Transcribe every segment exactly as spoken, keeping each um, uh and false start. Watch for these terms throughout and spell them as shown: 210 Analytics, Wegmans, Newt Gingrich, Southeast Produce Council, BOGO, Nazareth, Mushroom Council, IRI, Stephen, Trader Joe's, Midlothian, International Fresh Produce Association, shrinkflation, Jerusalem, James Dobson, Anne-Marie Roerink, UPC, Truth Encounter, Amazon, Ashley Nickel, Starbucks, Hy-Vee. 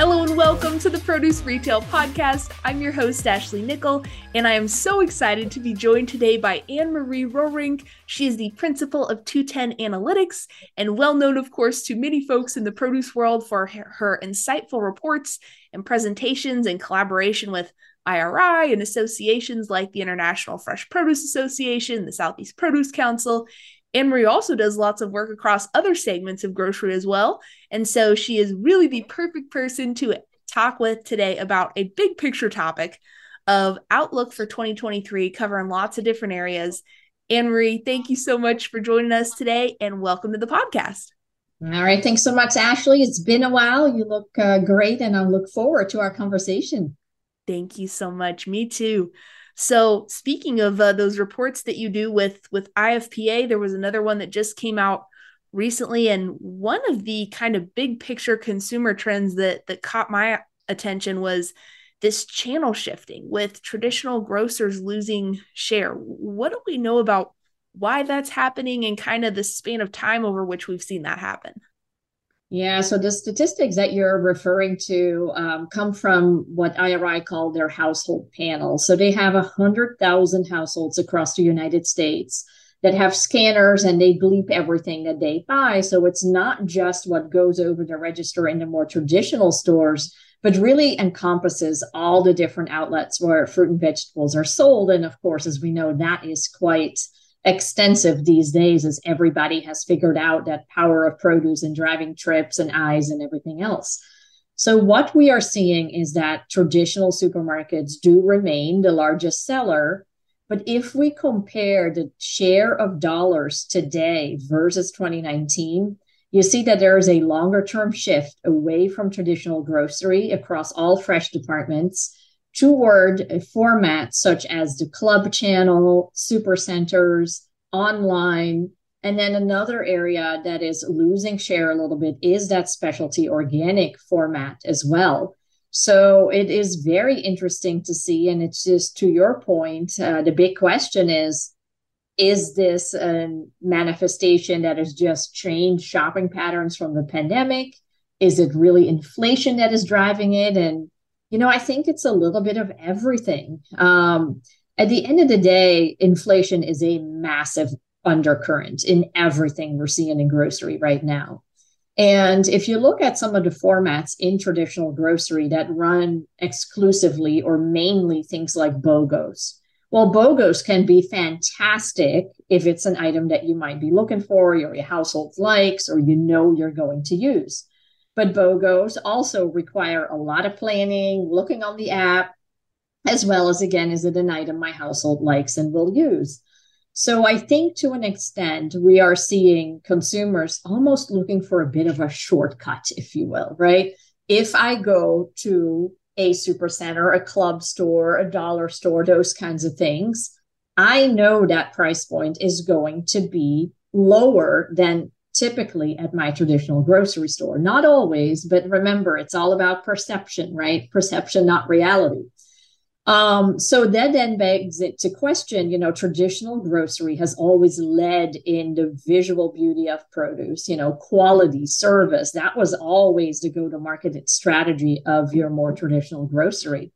Hello and welcome to the Produce Retail Podcast. I'm your host, Ashley Nickel, and I am so excited to be joined today by Anne-Marie Roerink. She is the principal of two ten Analytics and well-known, of course, to many folks in the produce world for her, her insightful reports and presentations in collaboration with I R I and associations like the International Fresh Produce Association, the Southeast Produce Council. Anne-Marie also does lots of work across other segments of grocery as well, and so she is really the perfect person to talk with today about a big picture topic of outlook for twenty twenty-three, covering lots of different areas. Anne-Marie, thank you so much for joining us today, and welcome to the podcast. All right, thanks so much, Ashley. It's been a while. You look uh, great, and I look forward to our conversation. Thank you so much. Me too. So speaking of uh, those reports that you do with, with I F P A, there was another one that just came out recently. And one of the kind of big picture consumer trends that, that caught my attention was this channel shifting with traditional grocers losing share. What do we know about why that's happening and kind of the span of time over which we've seen that happen? Yeah, so the statistics that you're referring to um, come from what I R I call their household panel. So they have one hundred thousand households across the United States that have scanners, and they bleep everything that they buy. So it's not just what goes over the register in the more traditional stores, but really encompasses all the different outlets where fruit and vegetables are sold. And of course, as we know, that is quite extensive these days, as everybody has figured out that power of produce and driving trips and eyes and everything else. So what we are seeing is that traditional supermarkets do remain the largest seller. But if we compare the share of dollars today versus twenty nineteen, you see that there is a longer term shift away from traditional grocery across all fresh departments toward a format such as the club channel, super centers, online. And then another area that is losing share a little bit is that specialty organic format as well. So it is very interesting to see. And it's just to your point, uh, the big question is, is this a manifestation that has just changed shopping patterns from the pandemic? Is it really inflation that is driving it? And you know, I think it's a little bit of everything. Um, at the end of the day, inflation is a massive undercurrent in everything we're seeing in grocery right now. And if you look at some of the formats in traditional grocery that run exclusively or mainly things like BOGOs, well, BOGOs can be fantastic if it's an item that you might be looking for, or your household likes, or you know you're going to use. But BOGOs also require a lot of planning, looking on the app, as well as, again, is it an item my household likes and will use? So I think to an extent, we are seeing consumers almost looking for a bit of a shortcut, if you will, right? If I go to a supercenter, a club store, a dollar store, those kinds of things, I know that price point is going to be lower than typically at my traditional grocery store. Not always, but remember, it's all about perception, right? Perception, not reality. Um, so that then begs it to question, you know, traditional grocery has always led in the visual beauty of produce, you know, quality, service. That was always the go-to-market strategy of your more traditional grocery.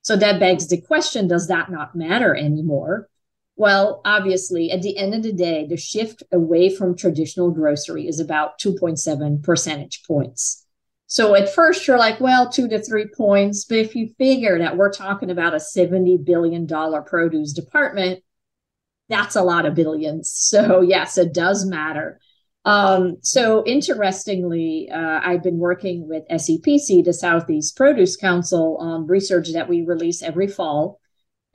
So that begs the question, does that not matter anymore? Well, obviously, at the end of the day, the shift away from traditional grocery is about two point seven percentage points. So at first, you're like, well, two to three points. But if you figure that we're talking about a seventy billion dollars produce department, that's a lot of billions. So yes, it does matter. Um, so interestingly, uh, I've been working with S E P C, the Southeast Produce Council, on research that we release every fall.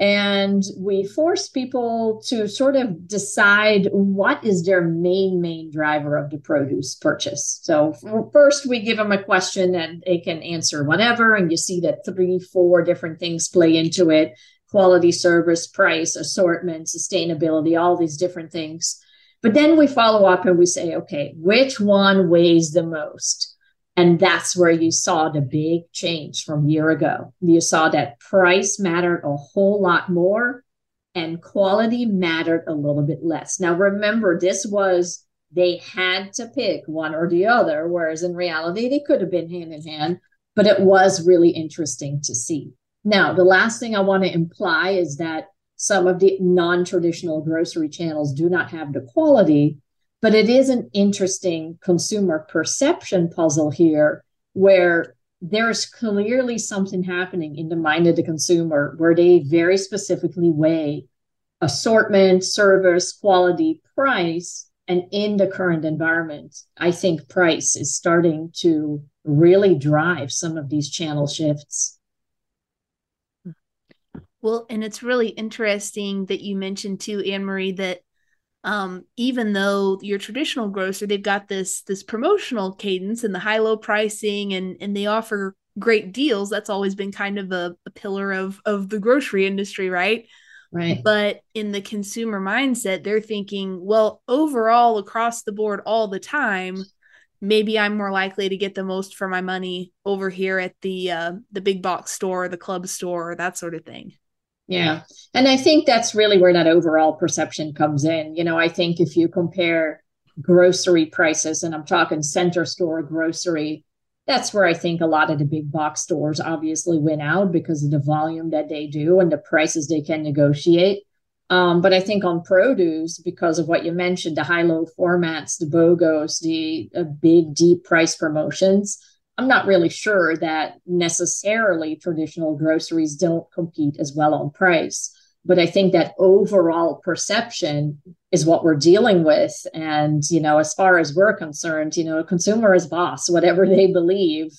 And we force people to sort of decide what is their main, main driver of the produce purchase. So first, we give them a question and they can answer whatever. And you see that three, four different things play into it. Quality, service, price, assortment, sustainability, all these different things. But then we follow up and we say, okay, which one weighs the most? And that's where you saw the big change from a year ago. You saw that price mattered a whole lot more and quality mattered a little bit less. Now, remember, this was they had to pick one or the other, whereas in reality, they could have been hand in hand. but it was really interesting to see. Now, the last thing I want to imply is that some of the non-traditional grocery channels do not have the quality, but it is an interesting consumer perception puzzle here where there's clearly something happening in the mind of the consumer where they very specifically weigh assortment, service, quality, price. And in the current environment, I think price is starting to really drive some of these channel shifts. Well, and it's really interesting that you mentioned too, Anne-Marie, that um, even though your traditional grocer, they've got this this promotional cadence and the high-low pricing, and and they offer great deals. That's always been kind of a, a pillar of of the grocery industry, right? Right. But in the consumer mindset, they're thinking, well, overall, across the board, all the time, maybe I'm more likely to get the most for my money over here at the uh, the big box store, the club store, that sort of thing. Yeah. And I think that's really where that overall perception comes in. You know, I think if you compare grocery prices, and I'm talking center store grocery, that's where I think a lot of the big box stores obviously win out because of the volume that they do and the prices they can negotiate. Um, but I think on produce, because of what you mentioned, the high-low formats, the BOGOs, the uh, big, deep price promotions, I'm not really sure that necessarily traditional groceries don't compete as well on price. But I think that overall perception is what we're dealing with. And, you know, as far as we're concerned, you know, consumer is boss, whatever they believe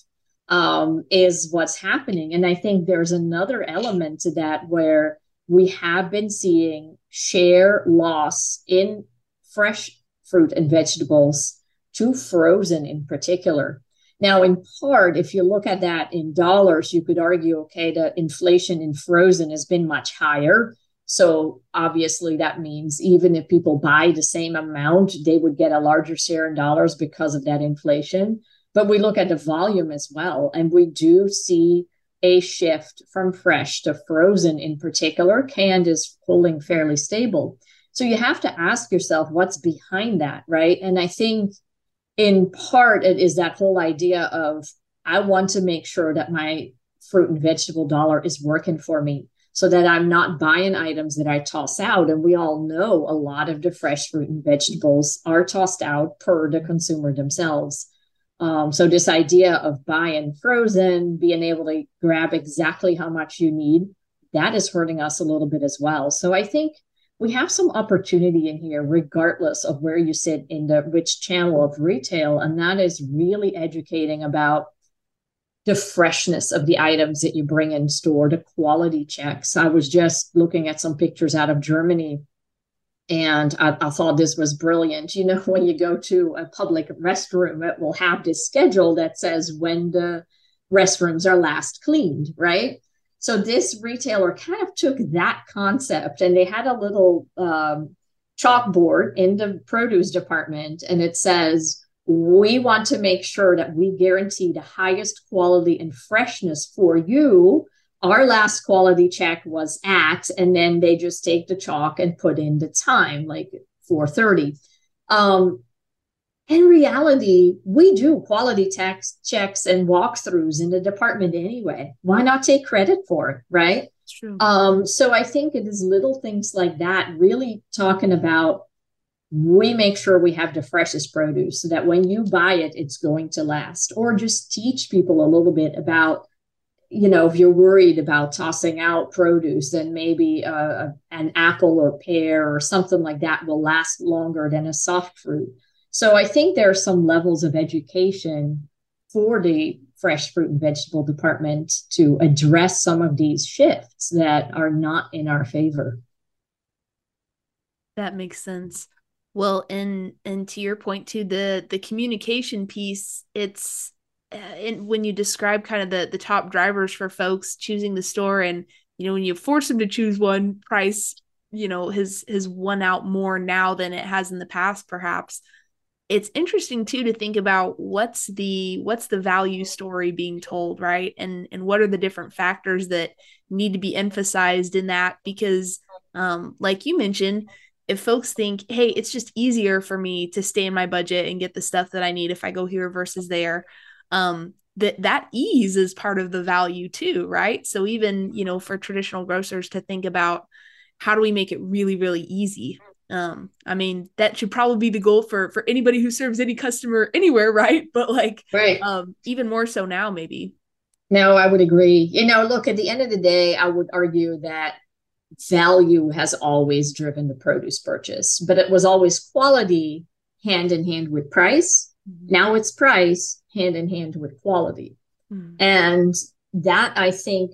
um, is what's happening. And I think there's another element to that where we have been seeing share loss in fresh fruit and vegetables to frozen in particular. Now, in part, if you look at that in dollars, you could argue, okay, the inflation in frozen has been much higher. So obviously that means even if people buy the same amount, they would get a larger share in dollars because of that inflation. But we look at the volume as well, and we do see a shift from fresh to frozen in particular. Canned is holding fairly stable. So you have to ask yourself what's behind that, right? And I think in part, it is that whole idea of I want to make sure that my fruit and vegetable dollar is working for me, so that I'm not buying items that I toss out. And we all know a lot of the fresh fruit and vegetables are tossed out per the consumer themselves. Um, so this idea of buying frozen, being able to grab exactly how much you need, that is hurting us a little bit as well. So I think we have some opportunity in here, regardless of where you sit in the which channel of retail. And that is really educating about the freshness of the items that you bring in store, the quality checks. I was just looking at some pictures out of Germany, and I, I thought this was brilliant. You know, when you go to a public restroom, it will have this schedule that says when the restrooms are last cleaned, right? So this retailer kind of took that concept, and they had a little um, chalkboard in the produce department, and it says, we want to make sure that we guarantee the highest quality and freshness for you. Our last quality check was at, and then they just take the chalk and put in the time, like four thirty. Um, in reality, we do quality tax checks and walkthroughs in the department anyway. Why not take credit for it, right? True. Um, so I think it is little things like that, really talking about we make sure we have the freshest produce so that when you buy it, it's going to last. Or just teach people a little bit about, you know, if you're worried about tossing out produce, then maybe uh, an apple or pear or something like that will last longer than a soft fruit. So I think there are some levels of education for the fresh fruit and vegetable department to address some of these shifts that are not in our favor. That makes sense. Well, and and to your point too, the the communication piece, it's uh, and when you describe kind of the the top drivers for folks choosing the store, and you know when you force them to choose one, price, you know, has has won out more now than it has in the past, perhaps. It's interesting too to think about what's the what's the value story being told, right? And and what are the different factors that need to be emphasized in that? Because um, like you mentioned, if folks think, hey, it's just easier for me to stay in my budget and get the stuff that I need if I go here versus there, um, that that ease is part of the value too, right? So even, you know, for traditional grocers to think about how do we make it really, really easy? Um, I mean, that should probably be the goal for, for anybody who serves any customer anywhere, right? But like, right. Um, even more so now, maybe. No, I would agree. You know, look, at the end of the day, I would argue that value has always driven the produce purchase, but it was always quality hand in hand with price. Mm-hmm. Now it's price hand in hand with quality. Mm-hmm. And that, I think,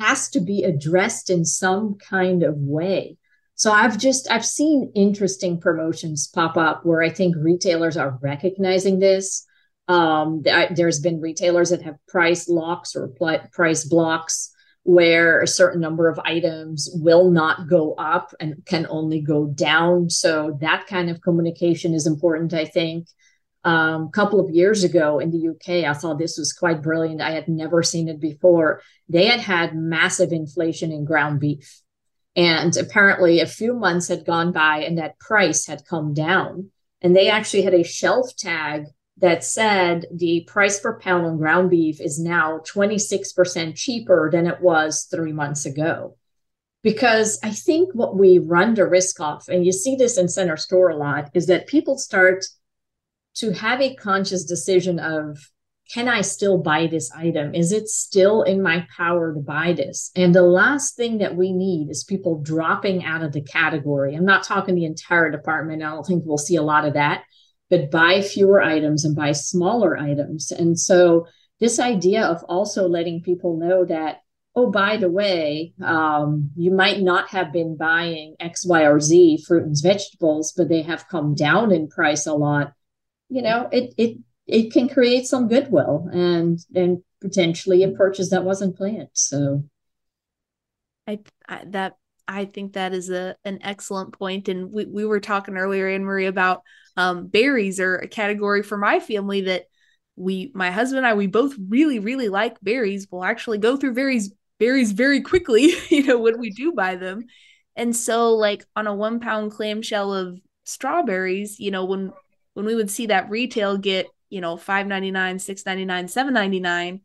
has to be addressed in some kind of way. So I've just, I've seen interesting promotions pop up where I think retailers are recognizing this. Um, th- there's been retailers that have price locks or pl- price blocks where a certain number of items will not go up and can only go down. So that kind of communication is important, I think. Um, a couple of years ago in the U K, I thought this was quite brilliant. I had never seen it before. They had had massive inflation in ground beef. And apparently a few months had gone by and that price had come down. And they actually had a shelf tag that said the price per pound on ground beef is now twenty-six percent cheaper than it was three months ago. Because I think what we run the risk of, and you see this in center store a lot, is that people start to have a conscious decision of, can I still buy this item? Is it still in my power to buy this? And the last thing that we need is people dropping out of the category. I'm not talking the entire department. I don't think we'll see a lot of that, but buy fewer items and buy smaller items. And so this idea of also letting people know that, oh, by the way, um, you might not have been buying X, Y, or Z fruit and vegetables, but they have come down in price a lot. You know, it, it, it can create some goodwill and and potentially a purchase that wasn't planned. So I, I that I think that is a an excellent point. And we, we were talking earlier, Anne-Marie, about um, berries are a category for my family that we, my husband and I, we both really, really like berries. We'll actually go through berries, berries very quickly, you know, when we do buy them. And so like on a one pound clamshell of strawberries, you know, when, when we would see that retail get, you know, five ninety-nine, six ninety-nine, seven ninety-nine,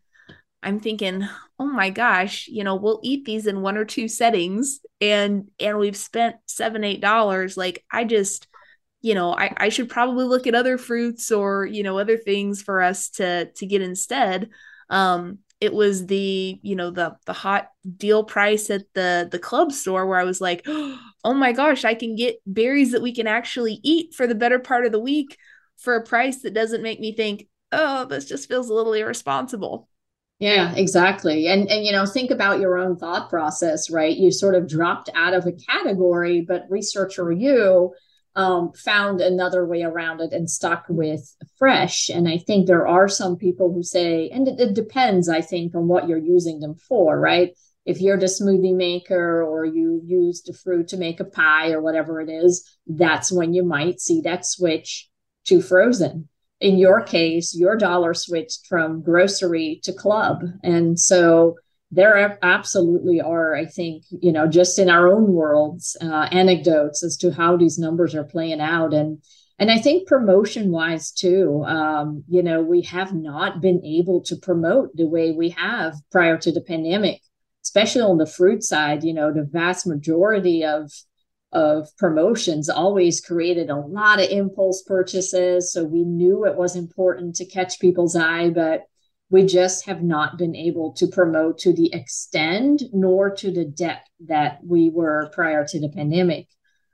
I'm thinking, oh my gosh, you know, we'll eat these in one or two settings and, and we've spent seven, eight dollars. Like I just, you know, I, I should probably look at other fruits or, you know, other things for us to, to get instead. Um, it was the, you know, the, the hot deal price at the, the club store where I was like, oh my gosh, I can get berries that we can actually eat for the better part of the week for a price that doesn't make me think, oh, this just feels a little irresponsible. Yeah, exactly. And, and, you know, think about your own thought process, right? You sort of dropped out of a category, but researcher you um, found another way around it and stuck with fresh. And I think there are some people who say, and it, it depends, I think, on what you're using them for, right? If you're the smoothie maker or you use the fruit to make a pie or whatever it is, that's when you might see that switch to frozen. In your case, your dollar switched from grocery to club. And so there absolutely are, I think, you know, just in our own worlds, uh, anecdotes as to how these numbers are playing out. And and I think promotion wise, too, um, you know, we have not been able to promote the way we have prior to the pandemic, especially on the fruit side. You know, the vast majority of of promotions always created a lot of impulse purchases. So we knew it was important to catch people's eye, but we just have not been able to promote to the extent nor to the depth that we were prior to the pandemic.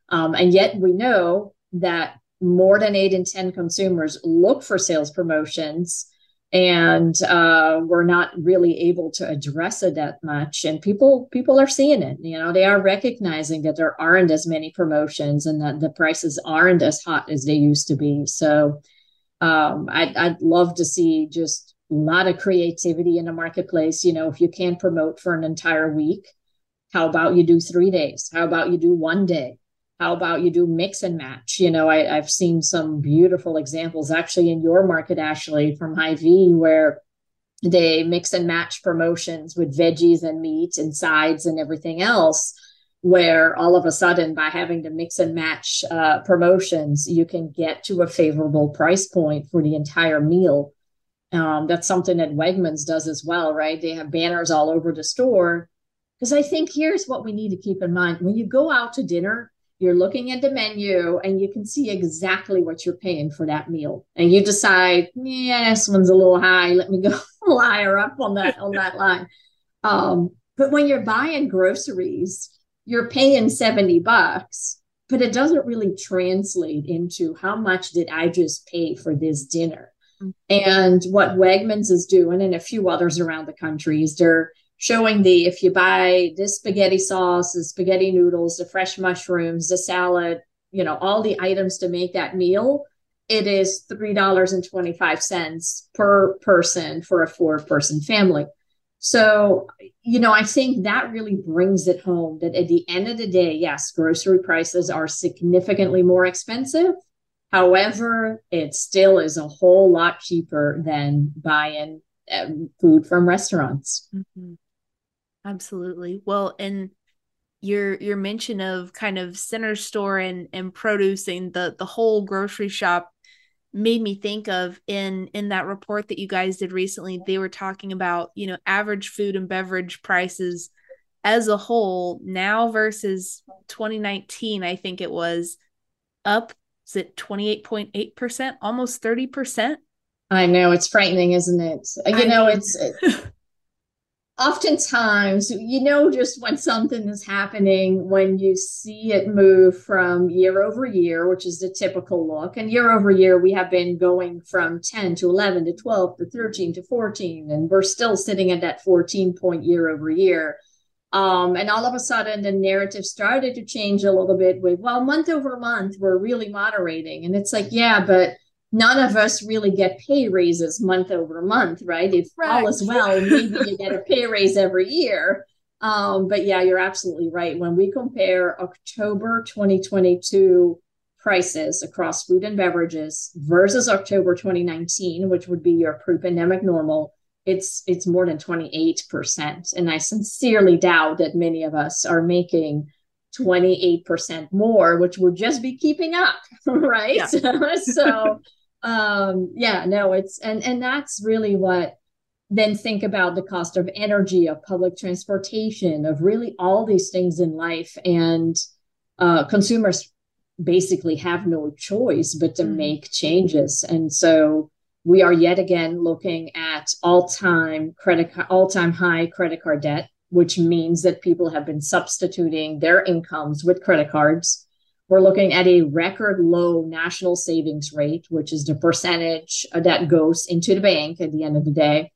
Um, and yet we know that more than eight in ten consumers look for sales promotions, and uh, we're not really able to address it that much. And people people are seeing it. You know, they are recognizing that there aren't as many promotions and that the prices aren't as hot as they used to be. So um, I'd, I'd love to see just a lot of creativity in the marketplace. You know, if you can't promote for an entire week, how about you do three days? How about you do one day? How about you do mix and match? You know, I, I've seen some beautiful examples actually in your market, Ashley, from Hy-Vee, where they mix and match promotions with veggies and meat and sides and everything else, where all of a sudden by having to mix and match uh, promotions, you can get to a favorable price point for the entire meal. Um, that's something that Wegmans does as well, right? They have banners all over the store. Because I think here's what we need to keep in mind. When you go out to dinner, you're looking at the menu and you can see exactly what you're paying for that meal. And you decide, yeah, this one's a little high. Let me go higher up on that, on that line. Um, but when you're buying groceries, you're paying seventy bucks, but it doesn't really translate into how much did I just pay for this dinner? And what Wegmans is doing, and a few others around the country, is they're showing the, if you buy this spaghetti sauce, the spaghetti noodles, the fresh mushrooms, the salad, you know, all the items to make that meal, it is three dollars and twenty-five cents per person for a four-person family. So, you know, I think that really brings it home that at the end of the day, yes, grocery prices are significantly more expensive. However, it still is a whole lot cheaper than buying um, food from restaurants. Mm-hmm. Absolutely. Well, and your your mention of kind of center store and and produce and the the whole grocery shop made me think of in in that report that you guys did recently. They were talking about, you know, average food and beverage prices as a whole now versus twenty nineteen. I think it was up. Is it twenty-eight point eight percent, almost thirty percent? I know, it's frightening, isn't it? You I know, mean. it's it, oftentimes, you know, just when something is happening, when you see it move from year over year, which is the typical look, and year over year, we have been going from ten to eleven to twelve to thirteen to fourteen, and we're still sitting at that fourteen point year over year. Um, and all of a sudden, the narrative started to change a little bit with, well, month over month, we're really moderating. And it's like, yeah, but none of us really get pay raises month over month, right? If right. all is well, maybe you get a pay raise every year. Um, but yeah, you're absolutely right. When we compare October twenty twenty-two prices across food and beverages versus October twenty nineteen, which would be your pre-pandemic normal, it's it's more than twenty-eight percent. And I sincerely doubt that many of us are making twenty-eight percent more, which would just be keeping up, right? Yeah. so, um, yeah, no, it's, and, and that's really what, then think about the cost of energy, of public transportation, of really all these things in life. And uh, consumers basically have no choice but to make changes. And so, we are yet again looking at all-time credit, all-time high credit card debt, which means that people have been substituting their incomes with credit cards. We're looking at a record low national savings rate, which is the percentage that goes into the bank at the end of the day.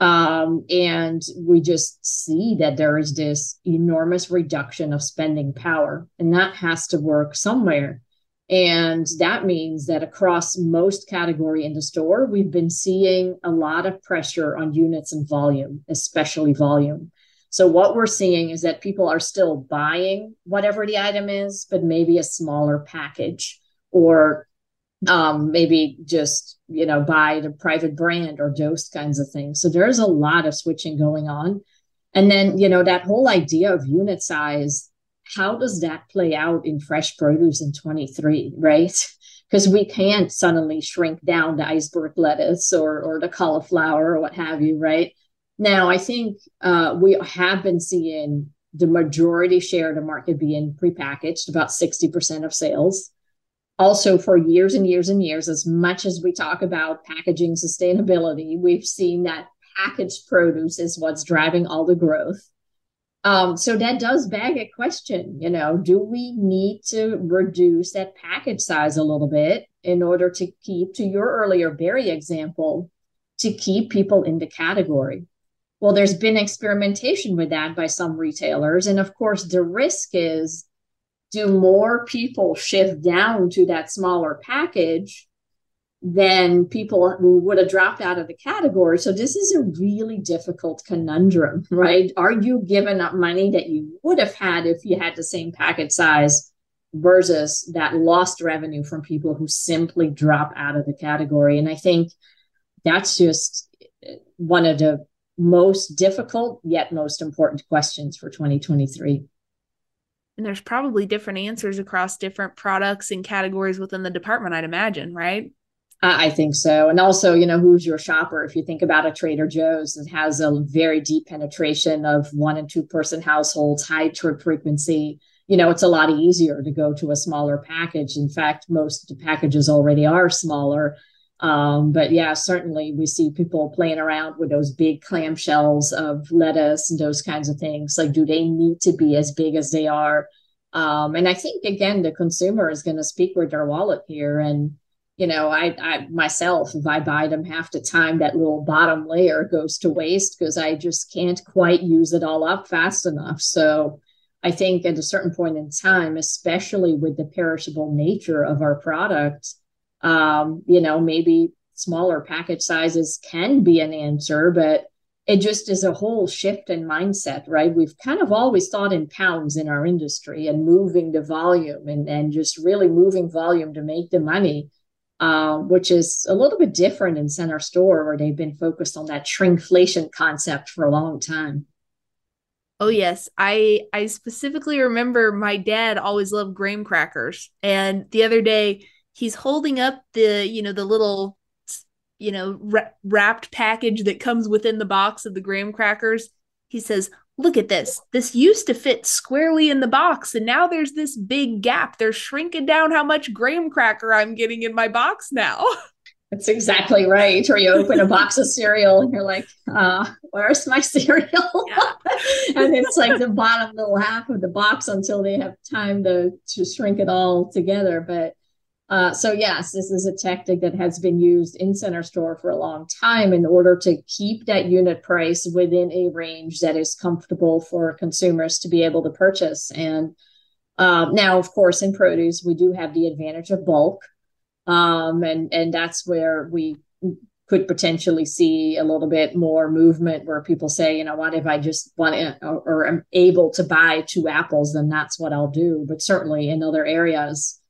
Um, and we just see that there is this enormous reduction of spending power, and that has to work somewhere. And that means that across most category in the store, we've been seeing a lot of pressure on units and volume, especially volume. So what we're seeing is that people are still buying whatever the item is, but maybe a smaller package, or um, maybe just, you know, buy the private brand or those kinds of things. So there's a lot of switching going on. And then, you know, that whole idea of unit size, how does that play out in fresh produce in twenty-three, right? Because we can't suddenly shrink down the iceberg lettuce or or the cauliflower or what have you, right? Now, I think uh, we have been seeing the majority share of the market being prepackaged, about sixty percent of sales. Also, for years and years and years, as much as we talk about packaging sustainability, we've seen that packaged produce is what's driving all the growth. Um, so that does beg a question, you know, do we need to reduce that package size a little bit in order to keep, to your earlier berry example, to keep people in the category? Well, there's been experimentation with that by some retailers. And of course, the risk is, do more people shift down to that smaller package than people who would have dropped out of the category? So this is a really difficult conundrum, right? Are you giving up money that you would have had if you had the same package size versus that lost revenue from people who simply drop out of the category? And I think that's just one of the most difficult yet most important questions for twenty twenty-three. And there's probably different answers across different products and categories within the department, I'd imagine, right? I think so. And also, you know, who's your shopper? If you think about a Trader Joe's that has a very deep penetration of one and two person households, high trip frequency, you know, it's a lot easier to go to a smaller package. In fact, most packages already are smaller. Um, but yeah, certainly we see people playing around with those big clamshells of lettuce and those kinds of things. Like, do they need to be as big as they are? Um, and I think, again, the consumer is going to speak with their wallet here. And, you know, I, I myself, if I buy them half the time, that little bottom layer goes to waste because I just can't quite use it all up fast enough. So I think at a certain point in time, especially with the perishable nature of our product, Um, you know, maybe smaller package sizes can be an answer, but it just is a whole shift in mindset, right? We've kind of always thought in pounds in our industry and moving the volume and, and just really moving volume to make the money, uh, which is a little bit different in Center Store where they've been focused on that shrinkflation concept for a long time. Oh, yes. I, I specifically remember my dad always loved graham crackers. And the other day, he's holding up the, you know, the little, you know, wrapped package that comes within the box of the graham crackers. He says, look at this. This used to fit squarely in the box. And now there's this big gap. They're shrinking down how much graham cracker I'm getting in my box now. That's exactly right. Or you open a box of cereal and you're like, uh, where's my cereal? Yeah. And it's like the bottom little half of the box until they have time to, to shrink it all together. But Uh, so, yes, this is a tactic that has been used in Center Store for a long time in order to keep that unit price within a range that is comfortable for consumers to be able to purchase. And uh, now, of course, in produce, we do have the advantage of bulk. Um, and, and that's where we could potentially see a little bit more movement where people say, you know, what if I just want to, or, or am able to buy two apples, then that's what I'll do. But certainly in other areas,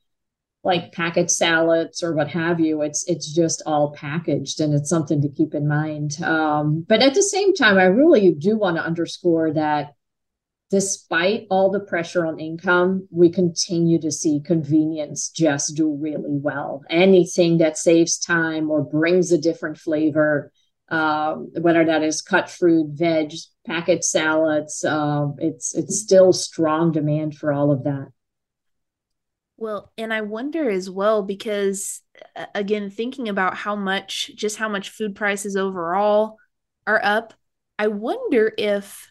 like packaged salads or what have you, it's it's just all packaged, and it's something to keep in mind. Um, but at the same time, I really do want to underscore that despite all the pressure on income, we continue to see convenience just do really well. Anything that saves time or brings a different flavor, uh, whether that is cut fruit, veg, packaged salads, uh, it's it's still strong demand for all of that. Well, and I wonder as well, because again, thinking about how much, just how much food prices overall are up, I wonder if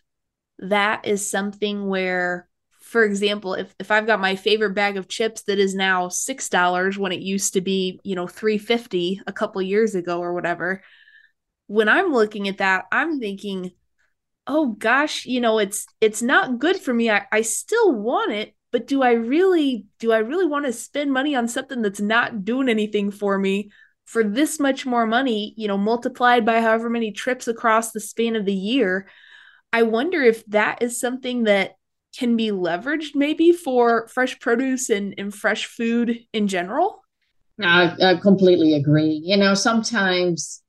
that is something where, for example, if, if I've got my favorite bag of chips that is now six dollars when it used to be, you know, three fifty a couple years ago or whatever, when I'm looking at that, I'm thinking, oh gosh, you know, it's, it's not good for me. I, I still want it. But do I really, do I really want to spend money on something that's not doing anything for me for this much more money, you know, multiplied by however many trips across the span of the year? I wonder if that is something that can be leveraged maybe for fresh produce and, and fresh food in general. I, I completely agree. You know, sometimes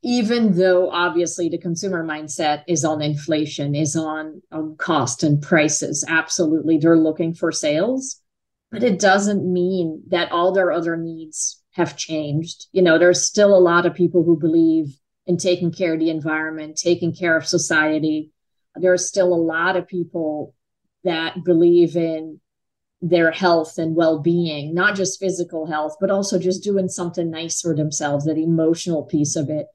even though obviously the consumer mindset is on inflation, is on, on cost and prices, absolutely, they're looking for sales, but it doesn't mean that all their other needs have changed. You know, there's still a lot of people who believe in taking care of the environment, taking care of society. There's still a lot of people that believe in their health and well-being, not just physical health, but also just doing something nice for themselves, that emotional piece of it.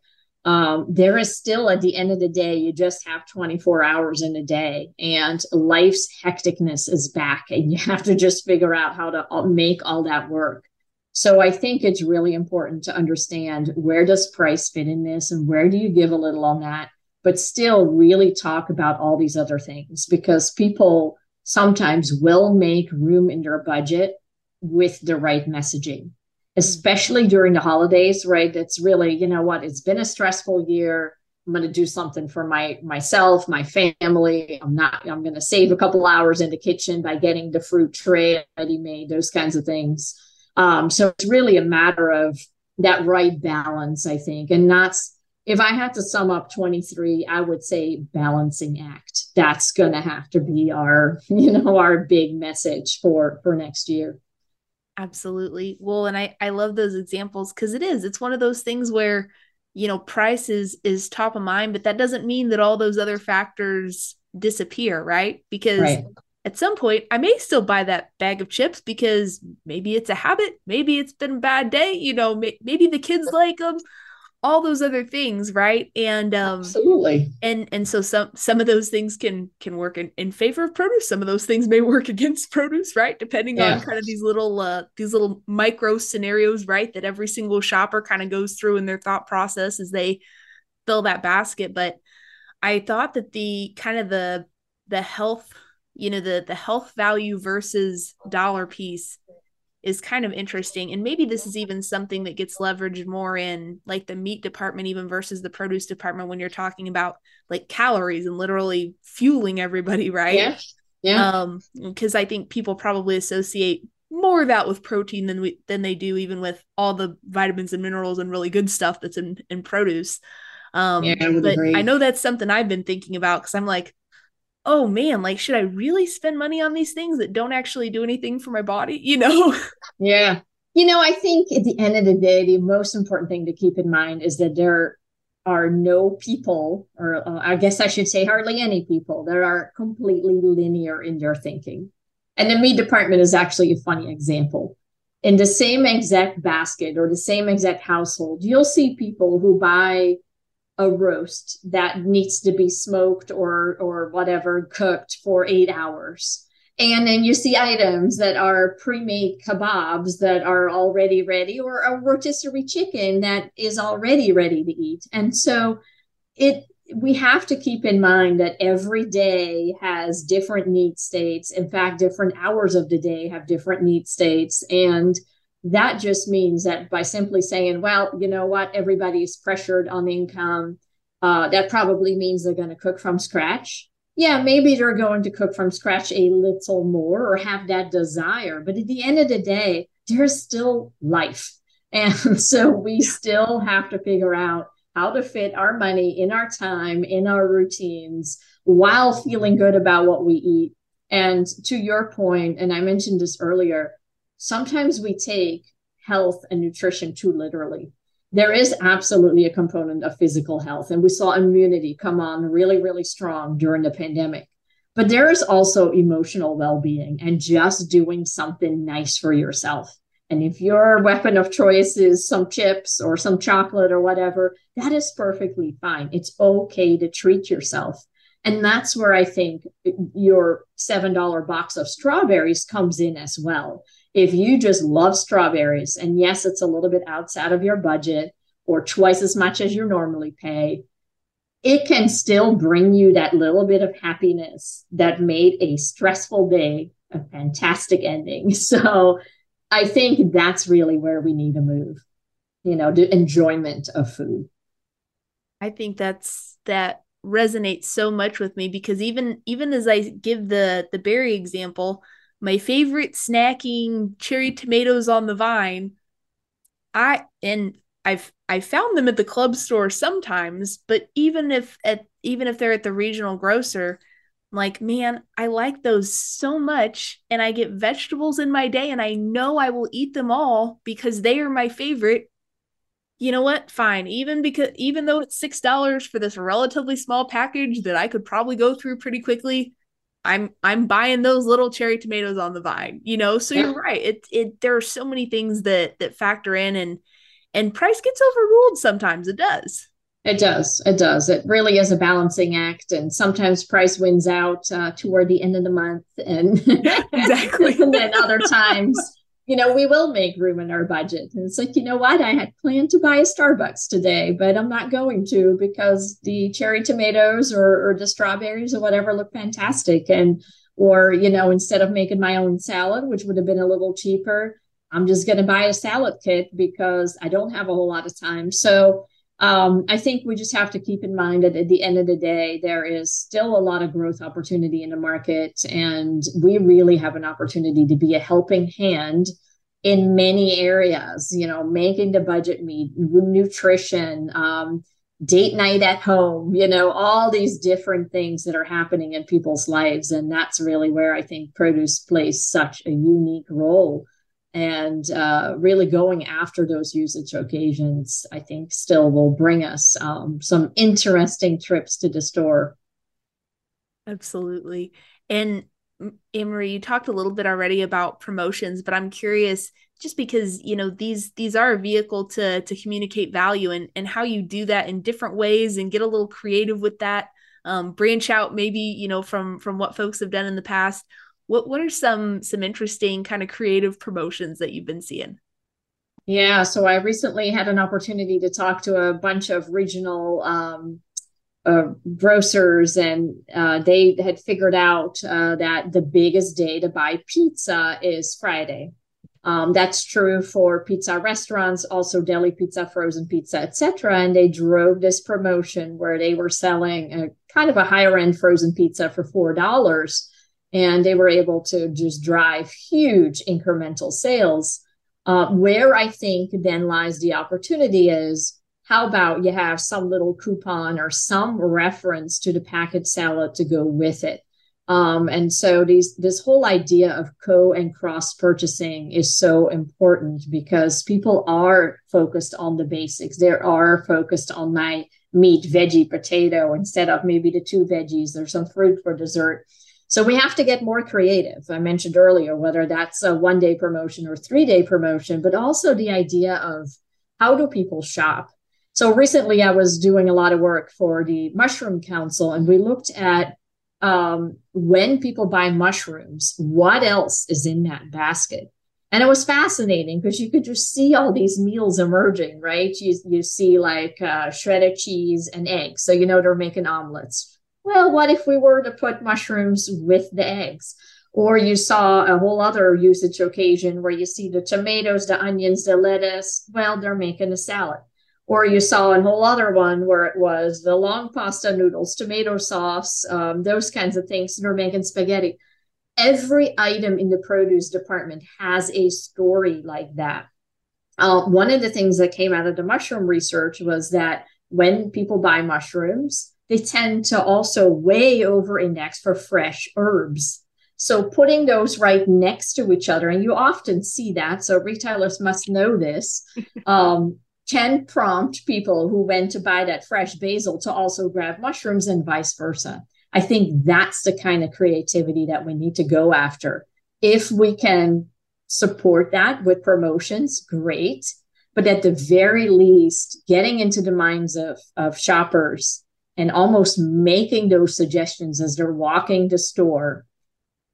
Um, there is still, at the end of the day, you just have twenty-four hours in a day, and life's hecticness is back, and you have to just figure out how to make all that work. So I think it's really important to understand, where does price fit in this, and where do you give a little on that, but still really talk about all these other things, because people sometimes will make room in their budget with the right messaging, especially during the holidays, right? That's really, you know what, it's been a stressful year. I'm going to do something for my myself, my family. I'm not, I'm going to save a couple hours in the kitchen by getting the fruit tray ready-made, those kinds of things. Um, so it's really a matter of that right balance, I think. And that's, if I had to sum up twenty-three, I would say balancing act. That's going to have to be our, you know, our big message for, for next year. Absolutely. Well, and I, I love those examples because it is, it's one of those things where, you know, price is, is top of mind, but that doesn't mean that all those other factors disappear, right? Because right. at some point I may still buy that bag of chips because maybe it's a habit, maybe it's been a bad day, you know, may, maybe the kids like them, all those other things. Right. And, um, absolutely. And, and so some, some of those things can, can work in, in favor of produce. Some of those things may work against produce, right. Depending yeah. on kind of these little, uh, these little micro scenarios, right. That every single shopper kind of goes through in their thought process as they fill that basket. But I thought that the kind of the, the health, you know, the, the health value versus dollar piece is kind of interesting. And maybe this is even something that gets leveraged more in like the meat department, even versus the produce department, when you're talking about like calories and literally fueling everybody. Right. Yeah. yeah. Um, cause I think people probably associate more of that with protein than we, than they do, even with all the vitamins and minerals and really good stuff that's in, in produce. Um, yeah, I but agree. I know that's something I've been thinking about. Cause I'm like, oh man, like, should I really spend money on these things that don't actually do anything for my body? You know? Yeah. You know, I think at the end of the day, the most important thing to keep in mind is that there are no people, or uh, I guess I should say hardly any people, that are completely linear in their thinking. And the meat department is actually a funny example. In the same exact basket or the same exact household, you'll see people who buy a roast that needs to be smoked or or whatever cooked for eight hours. And then you see items that are pre-made kebabs that are already ready, or a rotisserie chicken that is already ready to eat. And so it we have to keep in mind that every day has different need states. In fact, different hours of the day have different need states. And that just means that by simply saying, well, you know what, everybody's pressured on income, uh, that probably means they're going to cook from scratch. Yeah, maybe they're going to cook from scratch a little more or have that desire. But at the end of the day, there's still life. And so we still have to figure out how to fit our money in our time, in our routines, while feeling good about what we eat. And to your point, and I mentioned this earlier, sometimes we take health and nutrition too literally. There is absolutely a component of physical health, and we saw immunity come on really, really strong during the pandemic. But there is also emotional well-being and just doing something nice for yourself. And if your weapon of choice is some chips or some chocolate or whatever, that is perfectly fine. It's okay to treat yourself. And that's where I think your seven dollar box of strawberries comes in as well. If you just love strawberries, and yes, it's a little bit outside of your budget or twice as much as you normally pay, it can still bring you that little bit of happiness that made a stressful day a fantastic ending. So I think that's really where we need to move, you know, the enjoyment of food. I think that's that resonates so much with me, because even even as I give the the berry example, my favorite snacking cherry tomatoes on the vine, I and I've I found them at the club store sometimes, but even if at even if they're at the regional grocer, I'm like, man, I like those so much, and I get vegetables in my day, and I know I will eat them all because they are my favorite. You know what? Fine. Even because even though it's six dollars for this relatively small package that I could probably go through pretty quickly, I'm I'm buying those little cherry tomatoes on the vine, you know? So yeah. You're right. It it there are so many things that that factor in, and and price gets overruled sometimes. It does. It does. It does. It really is a balancing act. And sometimes price wins out uh, toward the end of the month. And exactly. And then other times, you know, we will make room in our budget. And it's like, you know what? I had planned to buy a Starbucks today, but I'm not going to because the cherry tomatoes or, or the strawberries or whatever look fantastic. And, or, you know, instead of making my own salad, which would have been a little cheaper, I'm just going to buy a salad kit because I don't have a whole lot of time. So um, I think we just have to keep in mind that at the end of the day, there is still a lot of growth opportunity in the market. And we really have an opportunity to be a helping hand in many areas, you know, making the budget meet, nutrition, um, date night at home, you know, all these different things that are happening in people's lives. And that's really where I think produce plays such a unique role. and uh, really going after those usage occasions, I think still will bring us um, some interesting trips to the store. Absolutely. And Anne-Marie, you talked a little bit already about promotions, but I'm curious, just because, you know, these, these are a vehicle to, to communicate value, and, and how you do that in different ways and get a little creative with that, um, branch out maybe, you know, from, from what folks have done in the past. What, what are some, some interesting kind of creative promotions that you've been seeing? Yeah. So I recently had an opportunity to talk to a bunch of regional, um, Uh, grocers, and uh, they had figured out uh, that the biggest day to buy pizza is Friday. Um, that's true for pizza restaurants, also deli pizza, frozen pizza, et cetera. And they drove this promotion where they were selling a kind of a higher end frozen pizza for four dollars, and they were able to just drive huge incremental sales. Uh, where I think then lies the opportunity is, how about you have some little coupon or some reference to the package salad to go with it? Um, and so these, this whole idea of co and cross purchasing is so important, because people are focused on the basics. They are focused on my meat, veggie, potato, instead of maybe the two veggies or some fruit for dessert. So we have to get more creative. I mentioned earlier, whether that's a one day promotion or three day promotion, but also the idea of how do people shop? So recently I was doing a lot of work for the Mushroom Council, and we looked at um, when people buy mushrooms, what else is in that basket? And it was fascinating, because you could just see all these meals emerging, right? You, you see like uh, shredded cheese and eggs. So, you know, they're making omelets. Well, what if we were to put mushrooms with the eggs? Or you saw a whole other usage occasion where you see the tomatoes, the onions, the lettuce. Well, they're making a salad. Or you saw a whole other one where it was the long pasta noodles, tomato sauce, um, those kinds of things. They're making spaghetti. Every item in the produce department has a story like that. Uh, one of the things that came out of the mushroom research was that when people buy mushrooms, they tend to also way over index for fresh herbs. So putting those right next to each other, and you often see that, so retailers must know this, um, can prompt people who went to buy that fresh basil to also grab mushrooms, and vice versa. I think that's the kind of creativity that we need to go after. If we can support that with promotions, great. But at the very least, getting into the minds of, of shoppers and almost making those suggestions as they're walking the store,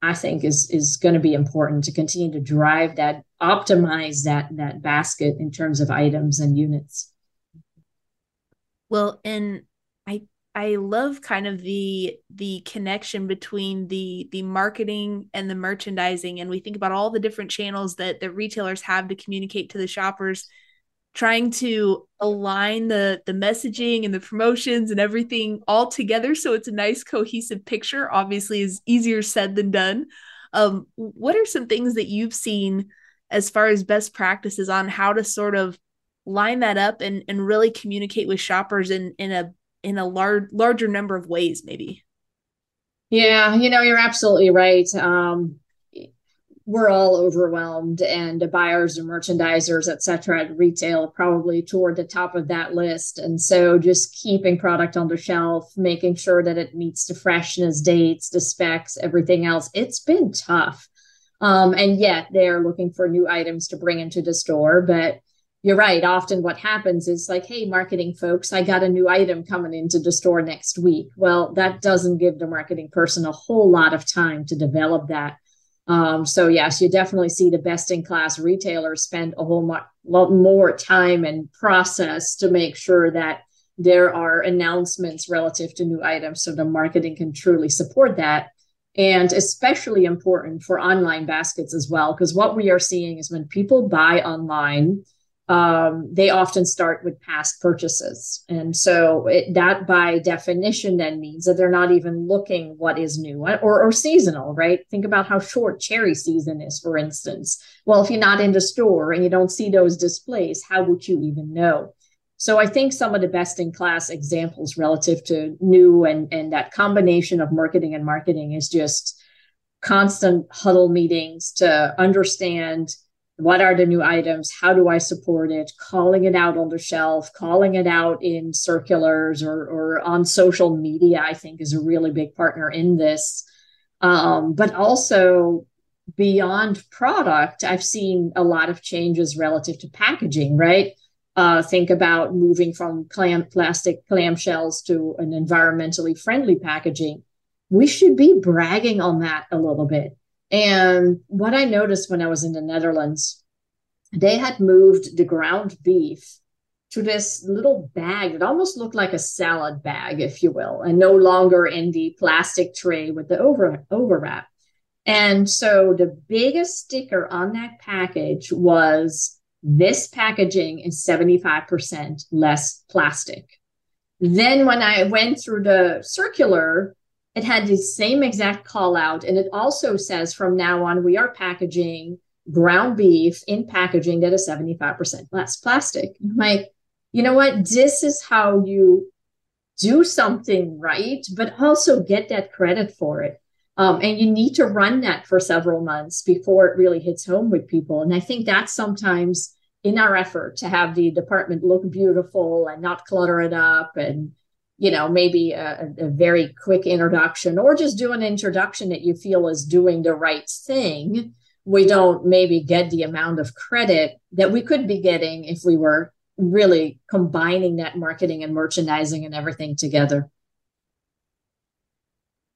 I think is, is going to be important to continue to drive that, optimize that, that basket in terms of items and units. Well, and I, I love kind of the, the connection between the, the marketing and the merchandising. And we think about all the different channels that the retailers have to communicate to the shoppers, trying to align the, the messaging and the promotions and everything all together, so it's a nice cohesive picture. Obviously is easier said than done. Um, what are some things that you've seen as far as best practices on how to sort of line that up and, and really communicate with shoppers in, in a, in a large, larger number of ways, maybe? Yeah, you know, you're absolutely right. Um, we're all overwhelmed, and the buyers and merchandisers, et cetera, at retail, probably toward the top of that list. And so just keeping product on the shelf, making sure that it meets the freshness dates, the specs, everything else, it's been tough. Um, and yet they're looking for new items to bring into the store. But you're right. Often what happens is like, hey, marketing folks, I got a new item coming into the store next week. Well, that doesn't give the marketing person a whole lot of time to develop that. Um, so yes, you definitely see the best in class retailers spend a whole lot, lot more time and process to make sure that there are announcements relative to new items, so the marketing can truly support that. And especially important for online baskets as well, because what we are seeing is when people buy online, um, they often start with past purchases. And so it, that by definition then means that they're not even looking what is new or, or seasonal, right? Think about how short cherry season is, for instance. Well, if you're not in the store and you don't see those displays, how would you even know? So I think some of the best in class examples relative to new and, and that combination of marketing and marketing is just constant huddle meetings to understand What are the new items? How do I support it? Calling it out on the shelf, calling it out in circulars or, or on social media, I think is a really big partner in this. Um, but also beyond product, I've seen a lot of changes relative to packaging, right? Uh, think about moving from clam plastic clamshells to an environmentally friendly packaging. We should be bragging on that a little bit. And what I noticed when I was in the Netherlands, they had moved the ground beef to this little bag that almost looked like a salad bag, if you will, and no longer in the plastic tray with the over overwrap. And so the biggest sticker on that package was, this packaging is seventy-five percent less plastic. Then when I went through the circular, it had the same exact call out. And it also says from now on, we are packaging ground beef in packaging that is seventy-five percent less plastic. I'm like, you know what? This is how you do something right, but also get that credit for it. Um, and you need to run that for several months before it really hits home with people. And I think that's sometimes in our effort to have the department look beautiful and not clutter it up, and you know, maybe a, a very quick introduction, or just do an introduction that you feel is doing the right thing. We don't maybe get the amount of credit that we could be getting if we were really combining that marketing and merchandising and everything together.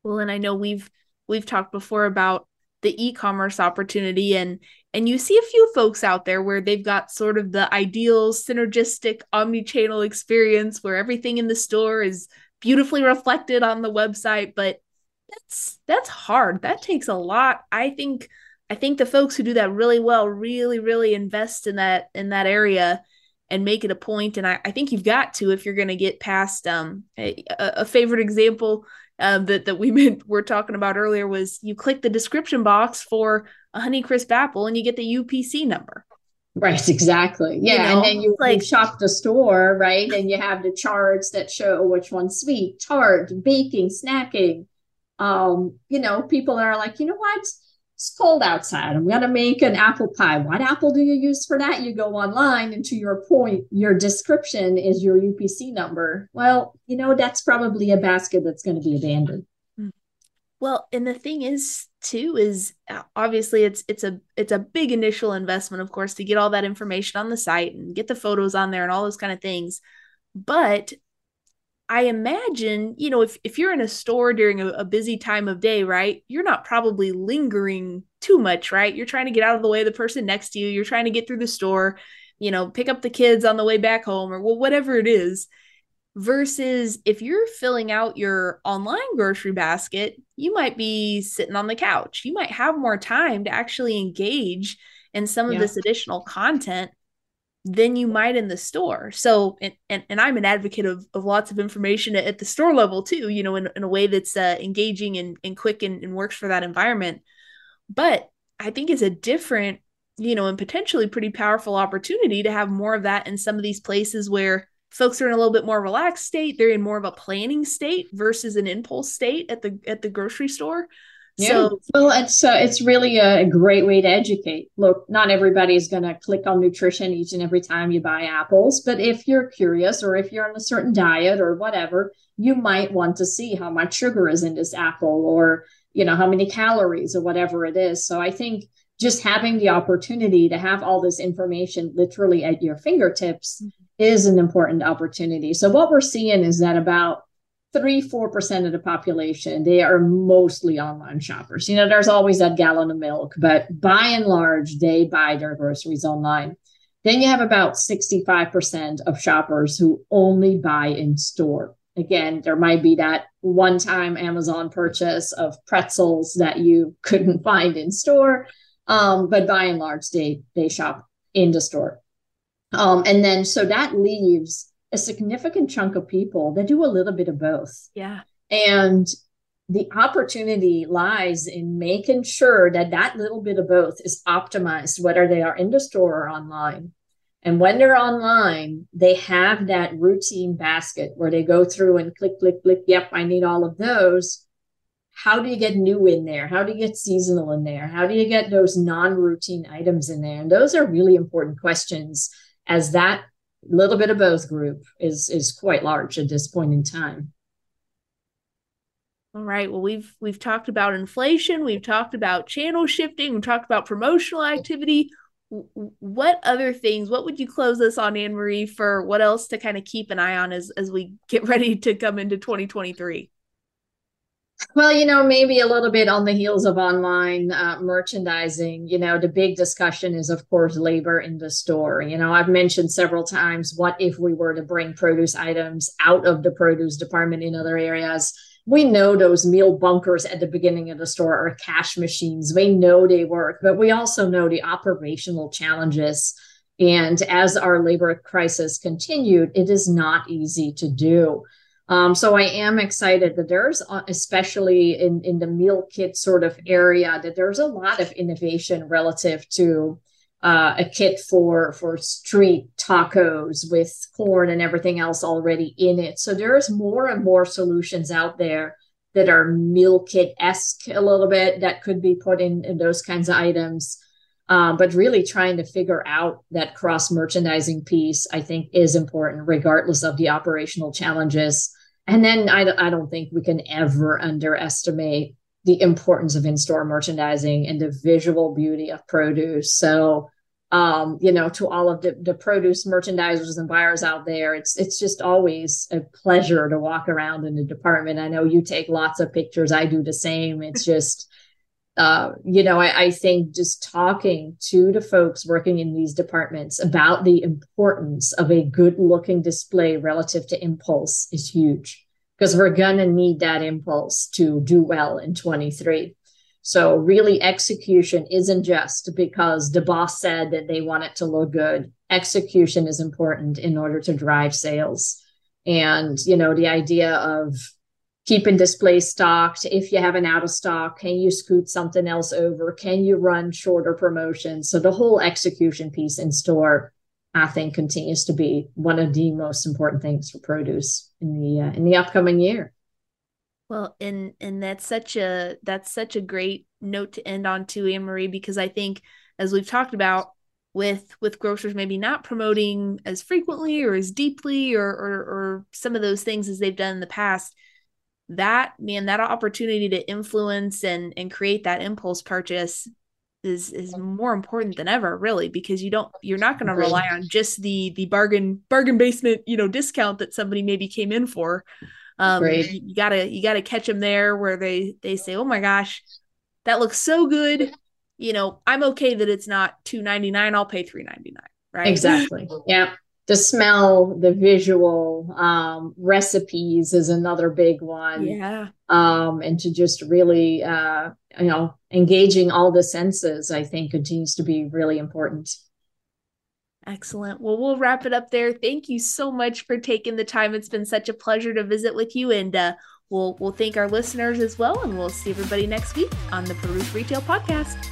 Well, and I know we've we've talked before about the e-commerce opportunity, and and you see a few folks out there where they've got sort of the ideal synergistic omni-channel experience where everything in the store is beautifully reflected on the website, but that's that's hard. That takes a lot. I think I think the folks who do that really well really, really invest in that in that area and make it a point. And I, I think you've got to, if you're going to get past um a, a favorite example Uh, that that we meant, were talking about earlier, was you click the description box for a Honeycrisp apple and you get the U P C number. Right, exactly. Yeah, you know, and then you, like, you shop the store, right? And you have the charts that show which one's sweet, tart, baking, snacking. Um, you know, people are like, you know what? It's cold outside. I'm going to make an apple pie. What apple do you use for that? You go online, and to your point, your description is your U P C number. Well, you know, that's probably a basket that's going to be abandoned. Well, and the thing is, too, is obviously it's it's a it's a big initial investment, of course, to get all that information on the site and get the photos on there and all those kind of things. But I imagine, you know, if, if you're in a store during a, a busy time of day, right, you're not probably lingering too much, right? You're trying to get out of the way of the person next to you. You're trying to get through the store, you know, pick up the kids on the way back home, or well, whatever it is. Versus if you're filling out your online grocery basket, you might be sitting on the couch. You might have more time to actually engage in some of yeah. this additional content than you might in the store. So, and and, and I'm an advocate of, of lots of information at, at the store level too, you know, in, in a way that's uh, engaging and, and quick and, and works for that environment. But I think it's a different, you know, and potentially pretty powerful opportunity to have more of that in some of these places where folks are in a little bit more relaxed state. They're in more of a planning state versus an impulse state at the, at the grocery store. Yeah. So, well, it's uh, it's really a great way to educate. Look, not everybody's going to click on nutrition each and every time you buy apples, but if you're curious, or if you're on a certain diet or whatever, you might want to see how much sugar is in this apple, or, you know, how many calories or whatever it is. So I think just having the opportunity to have all this information literally at your fingertips mm-hmm. is an important opportunity. So what we're seeing is that about three, four percent of the population, they are mostly online shoppers. You know, there's always that gallon of milk, but by and large, they buy their groceries online. Then you have about sixty-five percent of shoppers who only buy in store. Again, there might be that one-time Amazon purchase of pretzels that you couldn't find in store, um, but by and large, they, they shop in the store. Um, and then, so that leaves a significant chunk of people that do a little bit of both. Yeah. And the opportunity lies in making sure that that little bit of both is optimized, whether they are in the store or online. And when they're online, they have that routine basket where they go through and click, click, click. Yep, I need all of those. how do you get new in there? How do you get seasonal in there? How do you get those non-routine items in there? And those are really important questions, as that little bit of both group is is quite large at this point in time. All right. Well, we've we've talked about inflation. We've talked about channel shifting. We've talked about promotional activity. What other things, what would you close us on, Anne-Marie, for what else to kind of keep an eye on as, as we get ready to come into twenty twenty-three? Well, you know, maybe a little bit on the heels of online uh, merchandising, you know, the big discussion is, of course, labor in the store. You know, I've mentioned several times, what if we were to bring produce items out of the produce department in other areas? We know those meal bunkers at the beginning of the store are cash machines. We know they work, but we also know the operational challenges. And as our labor crisis continued, it is not easy to do. Um, so I am excited that there's, especially in, in the meal kit sort of area, that there's a lot of innovation relative to uh, a kit for, for street tacos with corn and everything else already in it. So there's more and more solutions out there that are meal kit-esque a little bit that could be put in, in those kinds of items. Uh, but really trying to figure out that cross-merchandising piece, I think, is important regardless of the operational challenges. And then I, I don't think we can ever underestimate the importance of in-store merchandising and the visual beauty of produce. So, um, you know, to all of the, the produce merchandisers and buyers out there, it's it's just always a pleasure to walk around in the department. I know you take lots of pictures. I do the same. It's just, uh, you know, I, I think just talking to the folks working in these departments about the importance of a good-looking display relative to impulse is huge, because we're going to need that impulse to do well in twenty-three. So really, execution isn't just because the boss said that they want it to look good. Execution is important in order to drive sales. And, you know, the idea of keeping displays stocked. If you have an out of stock, can you scoot something else over? Can you run shorter promotions? So the whole execution piece in store, I think, continues to be one of the most important things for produce in the uh, in the upcoming year. Well, and and that's such a that's such a great note to end on too, Anne-Marie, because I think, as we've talked about, with with grocers maybe not promoting as frequently or as deeply or or, or some of those things as they've done in the past, that man, that opportunity to influence and and create that impulse purchase is is more important than ever, really, because you don't you're not going to rely on just the the bargain bargain basement, you know, discount that somebody maybe came in for. Um, you, you gotta you gotta catch them there where they they say, oh my gosh, that looks so good. You know, I'm okay that it's not two ninety-nine. I'll pay three ninety-nine. Right? Exactly. Yeah. The smell, the visual, um, recipes is another big one. Yeah. Um, and to just really, uh, you know, engaging all the senses, I think, continues to be really important. Excellent. Well, we'll wrap it up there. Thank you so much for taking the time. It's been such a pleasure to visit with you. And uh, we'll, we'll thank our listeners as well. And we'll see everybody next week on the Produce Retail Podcast.